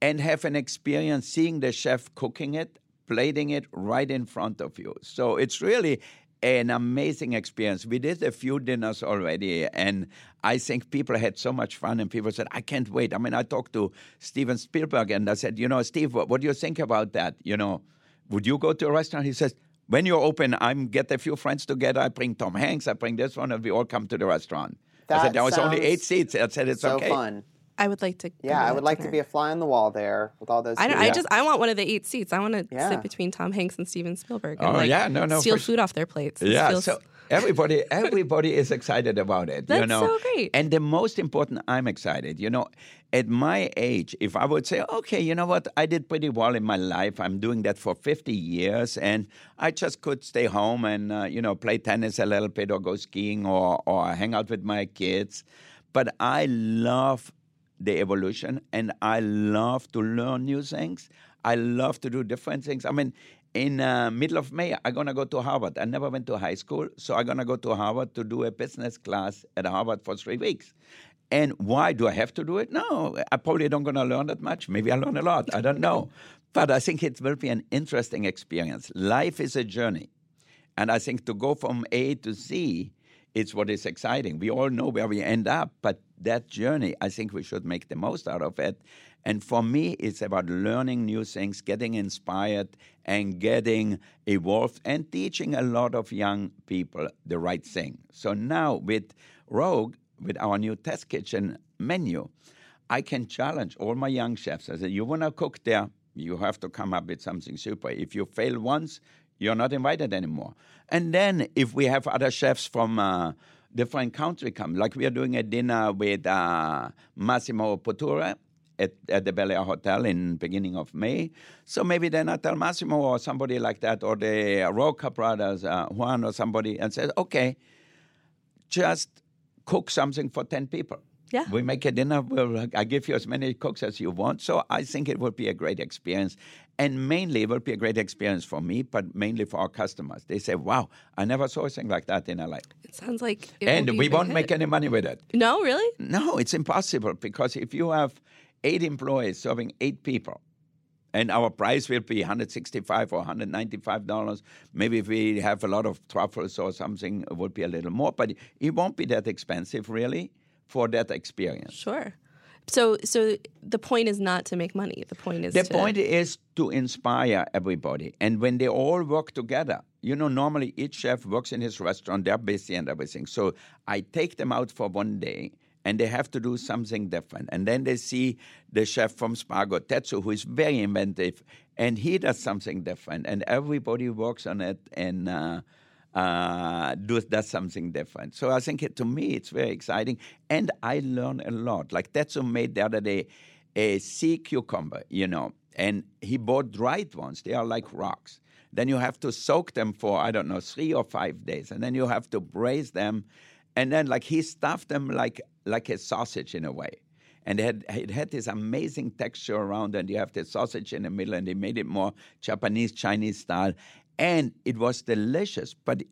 and have an experience seeing the chef cooking it, plating it right in front of you. So it's really an amazing experience. We did a few dinners already, and I think people had so much fun, and people said, I can't wait. I mean, I talked to Steven Spielberg, and I said, you know, Steve, what, what do you think about that? You know, would you go to a restaurant? He says, when you're open, I get a few friends together. I bring Tom Hanks, I bring this one, and we all come to the restaurant. That I said, there was only eight seats. I said, it's so okay. fun. I would like to. Yeah, I would like dinner. to be a fly on the wall there with all those. I, don't, I yeah. just I want one of the eight seats. I want to yeah. sit between Tom Hanks and Steven Spielberg and oh, like yeah. no, no, steal food sure. off their plates. Yeah, steal... so everybody everybody is excited about it. That's you know? so great. And the most important, I'm excited. You know, at my age, if I would say, okay, you know what, I did pretty well in my life. I'm doing that for fifty years, and I just could stay home and uh, you know play tennis a little bit or go skiing or or hang out with my kids. But I love the evolution, and I love to learn new things. I love to do different things. I mean, in uh, middle of May, I'm going to go to Harvard. I never went to high school, so I'm going to go to Harvard to do a business class at Harvard for three weeks. And why do I have to do it? No, I probably don't going to learn that much. Maybe I learn a lot. I don't know. But I think it will be an interesting experience. Life is a journey. And I think to go from A to Z, it's what is exciting. We all know where we end up, but that journey, I think we should make the most out of it. And for me, it's about learning new things, getting inspired, and getting evolved, and teaching a lot of young people the right thing. So now with Rogue, with our new test kitchen menu, I can challenge all my young chefs. I said, you want to cook there? You have to come up with something super. If you fail once, you're not invited anymore. And then if we have other chefs from uh, different country come, like we are doing a dinner with uh, Massimo Pottura at, at the Bel Air Hotel in beginning of May. So maybe then I tell Massimo or somebody like that, or the Roca brothers, uh, Juan or somebody, and says, okay, just cook something for ten people. Yeah. We make a dinner. We'll, I give you as many cooks as you want. So I think it will be a great experience. And mainly it will be a great experience for me, but mainly for our customers. They say, wow, I never saw a thing like that in L A. It sounds like it And will be we won't hit. make any money with it. No, really? No, it's impossible, because if you have eight employees serving eight people, and our price will be one hundred sixty-five dollars or one hundred ninety-five dollars. Maybe if we have a lot of truffles or something, it would be a little more. But it won't be that expensive, really, for that experience. Sure. So so the point is not to make money. The point is the to... The point is to inspire everybody. And when they all work together, you know, normally each chef works in his restaurant, they're busy and everything. So I take them out for one day, and they have to do something different. And then they see the chef from Spago, Tetsu, who is very inventive, and he does something different. And everybody works on it and uh, uh, does, does something different. So I think it, to me it's very exciting, and I learn a lot. Like Tetsu made the other day a sea cucumber, you know, and he bought dried ones. They are like rocks. Then you have to soak them for, I don't know, three or five days. And then you have to braise them. And then, like, he stuffed them like like a sausage in a way. And it had, it had this amazing texture around, and you have the sausage in the middle, and they made it more Japanese, Chinese style. And it was delicious, but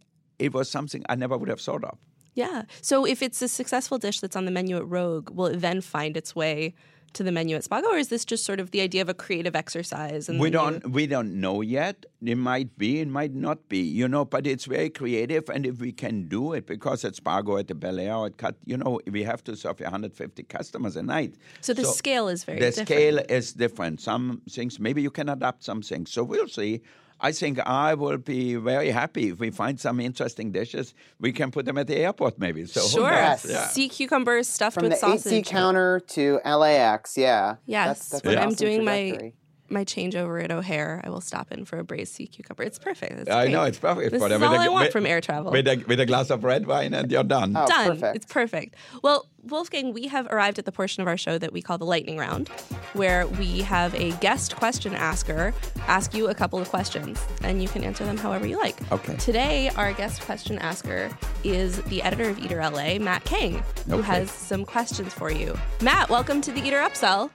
it was something I never would have thought of. Yeah. So if it's a successful dish that's on the menu at Rogue, will it then find its way to the menu at Spago, or is this just sort of the idea of a creative exercise? And we don't you... we don't know yet. It might be, it might not be, you know. But it's very creative, and if we can do it, because at Spago, at the Bel Air, at Cut, you know, we have to serve one hundred fifty customers a night. So the so scale is very the different. The scale is different. Some things maybe you can adapt some things. So we'll see. I think I will be very happy if we find some interesting dishes. We can put them at the airport, maybe. So sure, yes. yeah. Sea cucumbers stuffed From with sausage. From the eight C counter to L A X, yeah. Yes, that's, that's when awesome I'm doing my my changeover at O'Hare, I will stop in for a braised sea cucumber. It's perfect. It's I great. know it's perfect. This for them. is all a, I want with, from air travel. With a, with a glass of red wine, and you're done. Oh, done. Perfect. It's perfect. Well, Wolfgang, we have arrived at the portion of our show that we call the lightning round, where we have a guest question asker ask you a couple of questions, and you can answer them however you like. Okay. Today, our guest question asker is the editor of Eater L A, Matt Kang, who okay. has some questions for you. Matt, welcome to the Eater Upsell.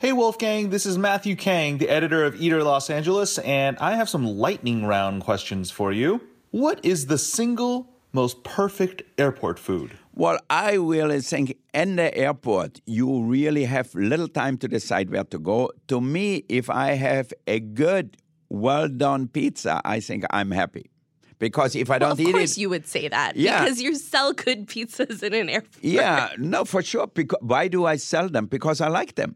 Hey, Wolfgang, this is Matthew Kang, the editor of Eater Los Angeles, and I have some lightning round questions for you. What is the single most perfect airport food? Well, I really think in the airport, you really have little time to decide where to go. To me, if I have a good, well-done pizza, I think I'm happy. Because if I don't well, eat it... Of course you would say that. Yeah. Because you sell good pizzas in an airport. Yeah, no, for sure. Because, why do I sell them? Because I like them.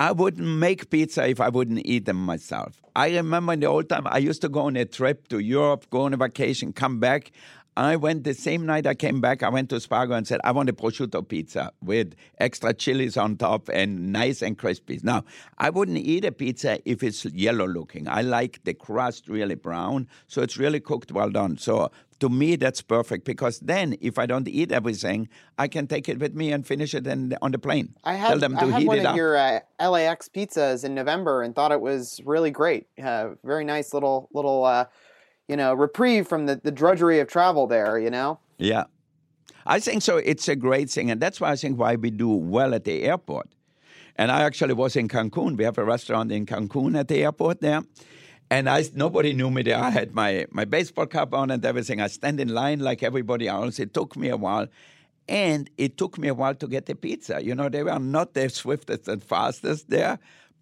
I wouldn't make pizza if I wouldn't eat them myself. I remember in the old time, I used to go on a trip to Europe, go on a vacation, come back. I went the same night I came back, I went to Spago and said, I want a prosciutto pizza with extra chilies on top and nice and crispy. Now, I wouldn't eat a pizza if it's yellow looking. I like the crust really brown, so it's really cooked well done. So to me, that's perfect, because then if I don't eat everything, I can take it with me and finish it in, on the plane. I had, Tell them to I had heat one of up. your uh, L A X pizzas in November and thought it was really great. Uh, very nice little... little uh, you know, reprieve from the, the drudgery of travel there, you know? Yeah. I think so. It's a great thing. And that's why I think why we do well at the airport. And I actually was in Cancun. We have a restaurant in Cancun at the airport there. And I nobody knew me there. I had my, my baseball cap on and everything. I stand in line like everybody else. It took me a while. And it took me a while to get the pizza. You know, they were not the swiftest and fastest there.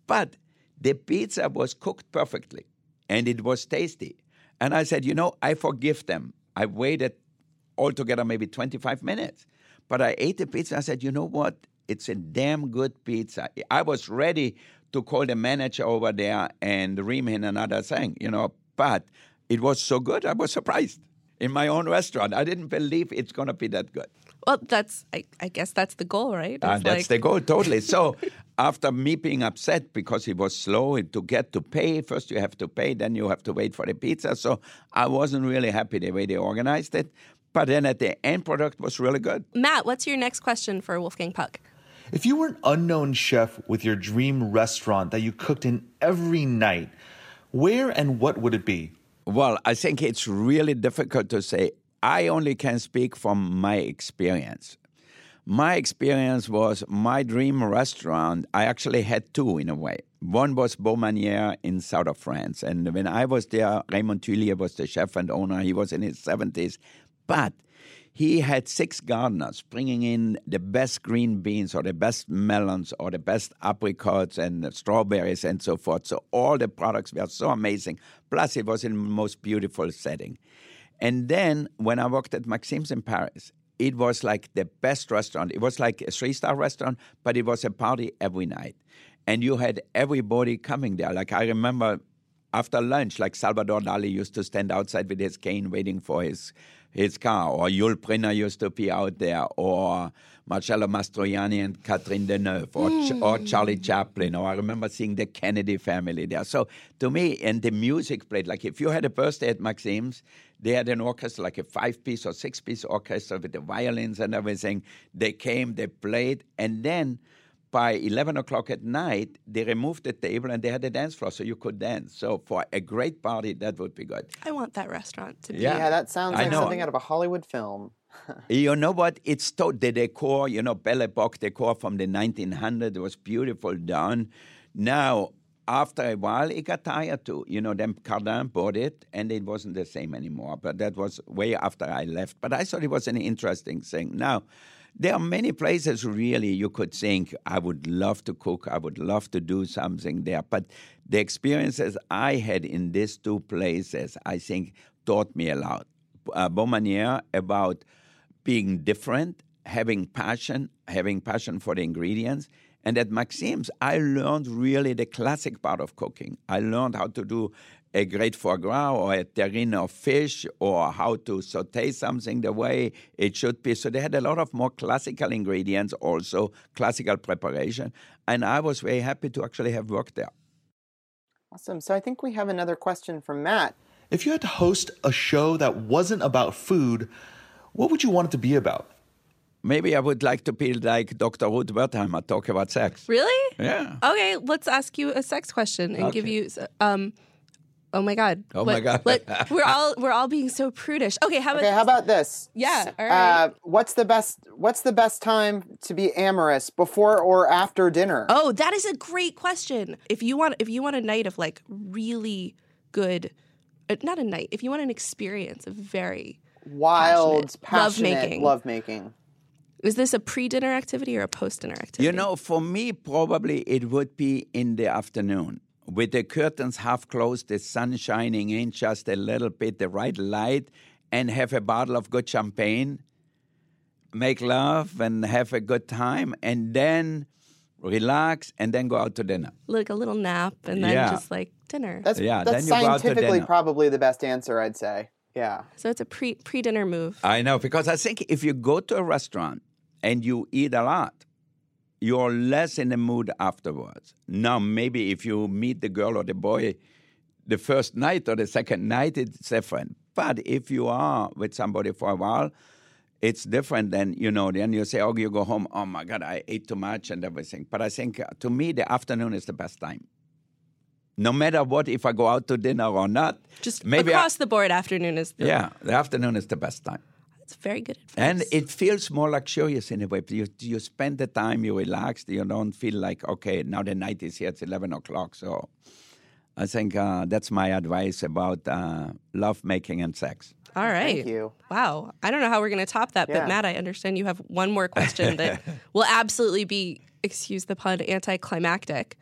But the pizza was cooked perfectly. And it was tasty. And I said, you know, I forgive them. I waited altogether maybe twenty-five minutes. But I ate the pizza. I said, you know what? It's a damn good pizza. I was ready to call the manager over there and ream him another thing, you know. But it was so good, I was surprised in my own restaurant. I didn't believe it's going to be that good. Well, that's, I, I guess that's the goal, right? Uh, that's like... the goal, totally. So after me being upset because he was slow to get to pay, first you have to pay, then you have to wait for the pizza. So I wasn't really happy the way they organized it. But then at the end product was really good. Matt, what's your next question for Wolfgang Puck? If you were an unknown chef with your dream restaurant that you cooked in every night, where and what would it be? Well, I think it's really difficult to say. I only can speak from my experience. My experience was my dream restaurant. I actually had two in a way. One was Beaumanière in south of France. And when I was there, Raymond Thuillier was the chef and owner. He was in his seventies. But he had six gardeners bringing in the best green beans or the best melons or the best apricots and strawberries and so forth. So all the products were so amazing. Plus, it was in the most beautiful setting. And then when I worked at Maxim's in Paris, it was like the best restaurant. It was like a three-star restaurant, but it was a party every night. And you had everybody coming there. Like I remember after lunch, like Salvador Dali used to stand outside with his cane waiting for his his car, or Yul Brynner used to be out there, or Marcello Mastroianni and Catherine Deneuve, or, mm. or Charlie Chaplin, or I remember seeing the Kennedy family there. So to me, and the music played, like if you had a birthday at Maxim's, they had an orchestra, like a five-piece or six-piece orchestra with the violins and everything. They came, they played, and then by eleven o'clock at night, they removed the table and they had a dance floor so you could dance. So for a great party, that would be good. I want that restaurant to be. Yeah, yeah that sounds like something out of a Hollywood film. You know what? It's to- the decor, you know, Belle Epoque decor from the nineteen hundreds was beautiful done. Now, after a while, it got tired too. You know, then Cardin bought it, and it wasn't the same anymore. But that was way after I left. But I thought it was an interesting thing. Now, there are many places really you could think, I would love to cook, I would love to do something there. But the experiences I had in these two places, I think, taught me a lot. Uh, Beaumanière about being different, having passion, having passion for the ingredients. And at Maxim's, I learned really the classic part of cooking. I learned how to do a great foie gras or a terrine of fish or how to sauté something the way it should be. So they had a lot of more classical ingredients also, classical preparation. And I was very happy to actually have worked there. Awesome. So I think we have another question from Matt. If you had to host a show that wasn't about food, what would you want it to be about? Maybe I would like to be like Doctor Ruth Wertheimer, talk about sex. Really? Yeah. Okay, let's ask you a sex question and okay. give you. Um, oh my God! Oh what, my God! What, we're all we're all being so prudish. Okay, how about okay, how about this? Yeah. All right. Uh, what's the best What's the best time to be amorous, before or after dinner? Oh, that is a great question. If you want, if you want a night of like really good. Not a night. If you want an experience of very wild, passionate, passionate love making. Is this a pre-dinner activity or a post-dinner activity? You know, for me, probably it would be in the afternoon. With the curtains half closed, the sun shining in just a little bit, the right light, and have a bottle of good champagne, make love and have a good time, and then relax, and then go out to dinner. Like a little nap, and then yeah. just like dinner. That's, yeah, that's then scientifically probably the best answer, I'd say. Yeah. So it's a pre, pre-dinner move. I know, because I think if you go to a restaurant and you eat a lot, you're less in the mood afterwards. Now, maybe if you meet the girl or the boy the first night or the second night, it's different. But if you are with somebody for a while, it's different than, you know, then you say, oh, you go home, oh, my God, I ate too much and everything. But I think, uh, to me, the afternoon is the best time. No matter what, if I go out to dinner or not. Just maybe across I, the board, afternoon is the Yeah, the afternoon is the best time. That's very good advice. And it feels more luxurious in a way. You, you spend the time, you relax, you don't feel like, okay, now the night is here, it's eleven o'clock. So I think uh, that's my advice about uh, lovemaking and sex. All right. Thank you. Wow. I don't know how we're going to top that, yeah. but Matt, I understand you have one more question that will absolutely be, excuse the pun, anticlimactic.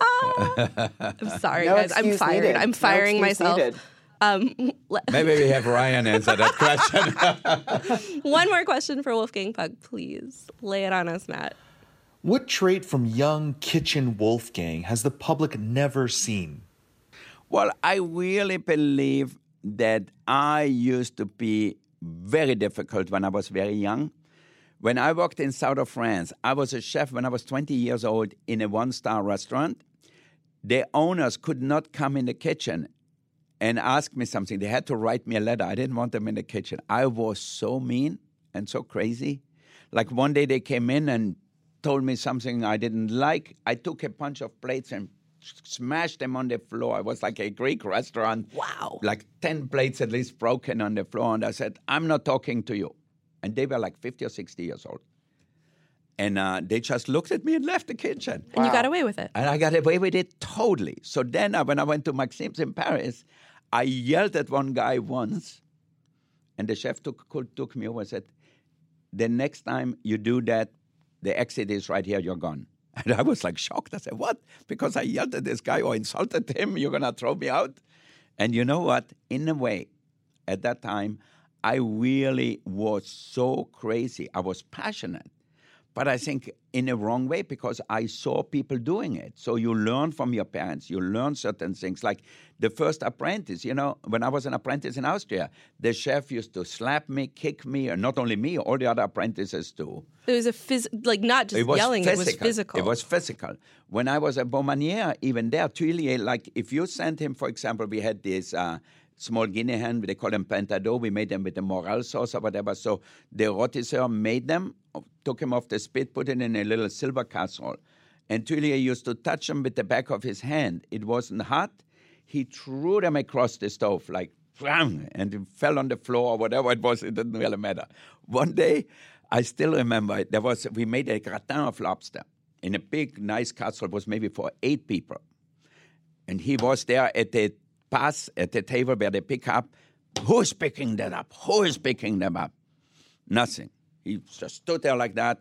Ah. I'm sorry, no guys. I'm fired. Needed. I'm firing no myself. Um, le- Maybe we have Ryan answer that question. One more question for Wolfgang Puck, please. Lay it on us, Matt. What trait from young kitchen Wolfgang has the public never seen? Well, I really believe that I used to be very difficult when I was very young. When I worked in south of France, I was a chef when I was twenty years old in a one-star restaurant. The owners could not come in the kitchen and ask me something. They had to write me a letter. I didn't want them in the kitchen. I was so mean and so crazy. Like one day they came in and told me something I didn't like. I took a bunch of plates and smashed them on the floor. It was like a Greek restaurant. Wow. Like ten plates at least broken on the floor. And I said, I'm not talking to you. And they were like fifty or sixty years old. And uh, they just looked at me and left the kitchen. Wow. And you got away with it. And I got away with it totally. So then uh, when I went to Maxim's in Paris, I yelled at one guy once. And the chef took, took me over and said, the next time you do that, the exit is right here, you're gone. And I was like shocked. I said, what? Because I yelled at this guy or insulted him, you're going to throw me out? And you know what? In a way, at that time, I really was so crazy. I was passionate. But I think in a wrong way, because I saw people doing it. So you learn from your parents. You learn certain things. Like the first apprentice, you know, when I was an apprentice in Austria, the chef used to slap me, kick me, and not only me, all the other apprentices too. It was a phys- like not just it yelling, physical. It was physical. It was physical. When I was at Beaumanière, even there, Thuillier, like if you sent him, for example, we had this... Uh, small guinea hen, they call them pentado. We made them with the morel sauce or whatever. So the rotisseur made them, took them off the spit, put it in a little silver casserole. And Thuillier used to touch them with the back of his hand. It wasn't hot. He threw them across the stove like, and it fell on the floor or whatever it was. It didn't really matter. One day, I still remember it. There was, we made a gratin of lobster in a big, nice casserole. It was maybe for eight people. And he was there at the pass at the table where they pick up. Who's picking that up? Who is picking them up? Nothing. He just stood there like that.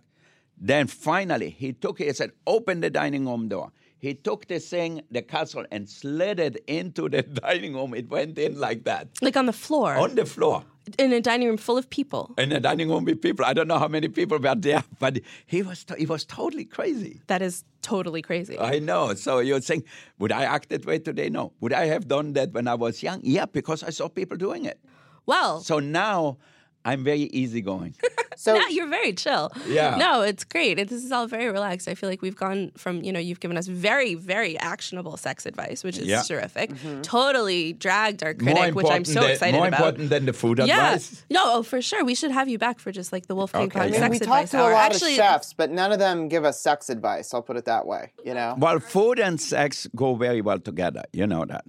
Then finally, he took it and said, open the dining room door. He took the thing, the casserole, and slid it into the dining room. It went in like that. Like on the floor? On the floor. In a dining room full of people. In a dining room with people. I don't know how many people were there, but he was to- he was totally crazy. That is totally crazy. I know. So you're saying, would I act that way today? No. Would I have done that when I was young? Yeah, because I saw people doing it. Well. So now I'm very easygoing. So now you're very chill. Yeah. No, it's great. It, this is all very relaxed. I feel like we've gone from, you know, you've given us very, very actionable sex advice, which is yeah. terrific. Mm-hmm. Totally dragged our critic, which I'm so than, excited more about. More important than the food yeah. advice. No, oh, for sure. We should have you back for just like the Wolfgang Puck okay. I mean, sex advice. We talk advice to hour. a lot Actually, of chefs, but none of them give us sex advice. I'll put it that way, you know? Well, food and sex go very well together. You know that.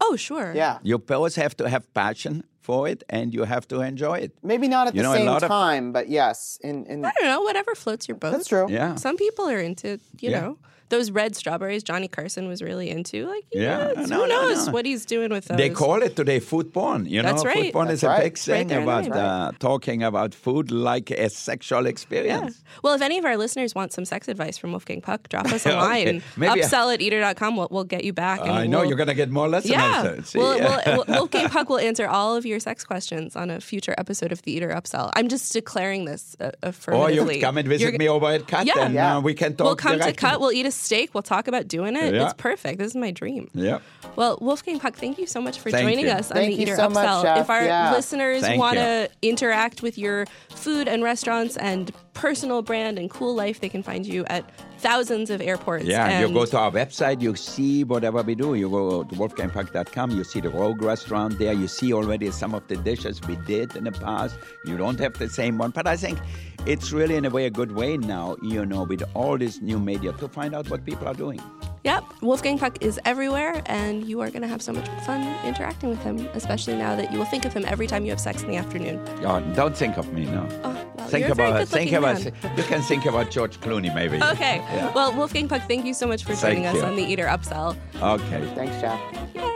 Oh, sure. Yeah. You both have to have passion for it, and you have to enjoy it. Maybe not at you the know, same time, of, but yes. In, in I don't know, whatever floats your boat. That's true. Yeah. Some people are into, you yeah. know, those red strawberries Johnny Carson was really into. Like, yeah, yeah no, who knows no, no. what he's doing with those. They call it today food porn. You That's know, right. food porn That's is right. a big thing right about uh, talking about food like a sexual experience. Yeah. Well, if any of our listeners want some sex advice from Wolfgang Puck, drop us a line. Okay. Maybe Upsell I, at eater dot com. We'll, we'll get you back. And I we'll, know you're going to get more listeners. Yeah. See, we'll, yeah. We'll, Wolfgang Puck will answer all of your sex questions on a future episode of the Eater Upsell. I'm just declaring this uh, affirmatively. Or you come and visit you're, me over at Cut, yeah. and yeah. Uh, we can talk. We'll come directly. to Cut. We'll eat a steak. We'll talk about doing it. Yeah. It's perfect. This is my dream. Yeah. Well, Wolfgang Puck, thank you so much for thank joining you. us thank on the Eater so Upsell. Much, if our yeah. listeners want to interact with your food and restaurants and personal brand and cool life, they can find you at thousands of airports. Yeah, and you go to our website, you see whatever we do. You go to wolfgang puck dot com, you see the Rogue restaurant there, you see already some of the dishes we did in the past. You don't have the same one, but I think it's really in a way a good way now, you know, with all this new media to find out what people are doing. Yep, Wolfgang Puck is everywhere, and you are going to have so much fun interacting with him, especially now that you will think of him every time you have sex in the afternoon. Oh, don't think of me, no. Oh, well, think about, think about, you can think about George Clooney, maybe. Okay. Yeah. Well, Wolfgang Puck, thank you so much for joining thank us you. on the Eater Upsell. Okay. Thanks, Jeff.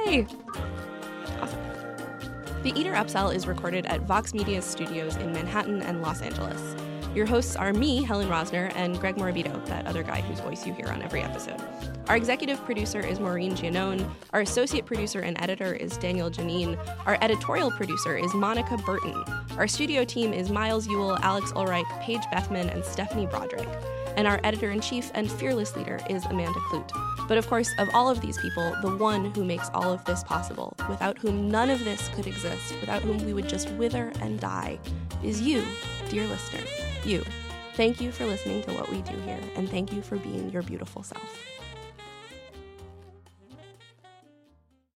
Yay. Awesome. The Eater Upsell is recorded at Vox Media Studios in Manhattan and Los Angeles. Your hosts are me, Helen Rosner, and Greg Morabito, that other guy whose voice you hear on every episode. Our executive producer is Maureen Giannone. Our associate producer and editor is Daniel Janine. Our editorial producer is Monica Burton. Our studio team is Miles Ewell, Alex Ulrich, Paige Bethman, and Stephanie Broderick. And our editor-in-chief and fearless leader is Amanda Clute. But of course, of all of these people, the one who makes all of this possible, without whom none of this could exist, without whom we would just wither and die, is you, dear listener. You. Thank you for listening to what we do here, and thank you for being your beautiful self.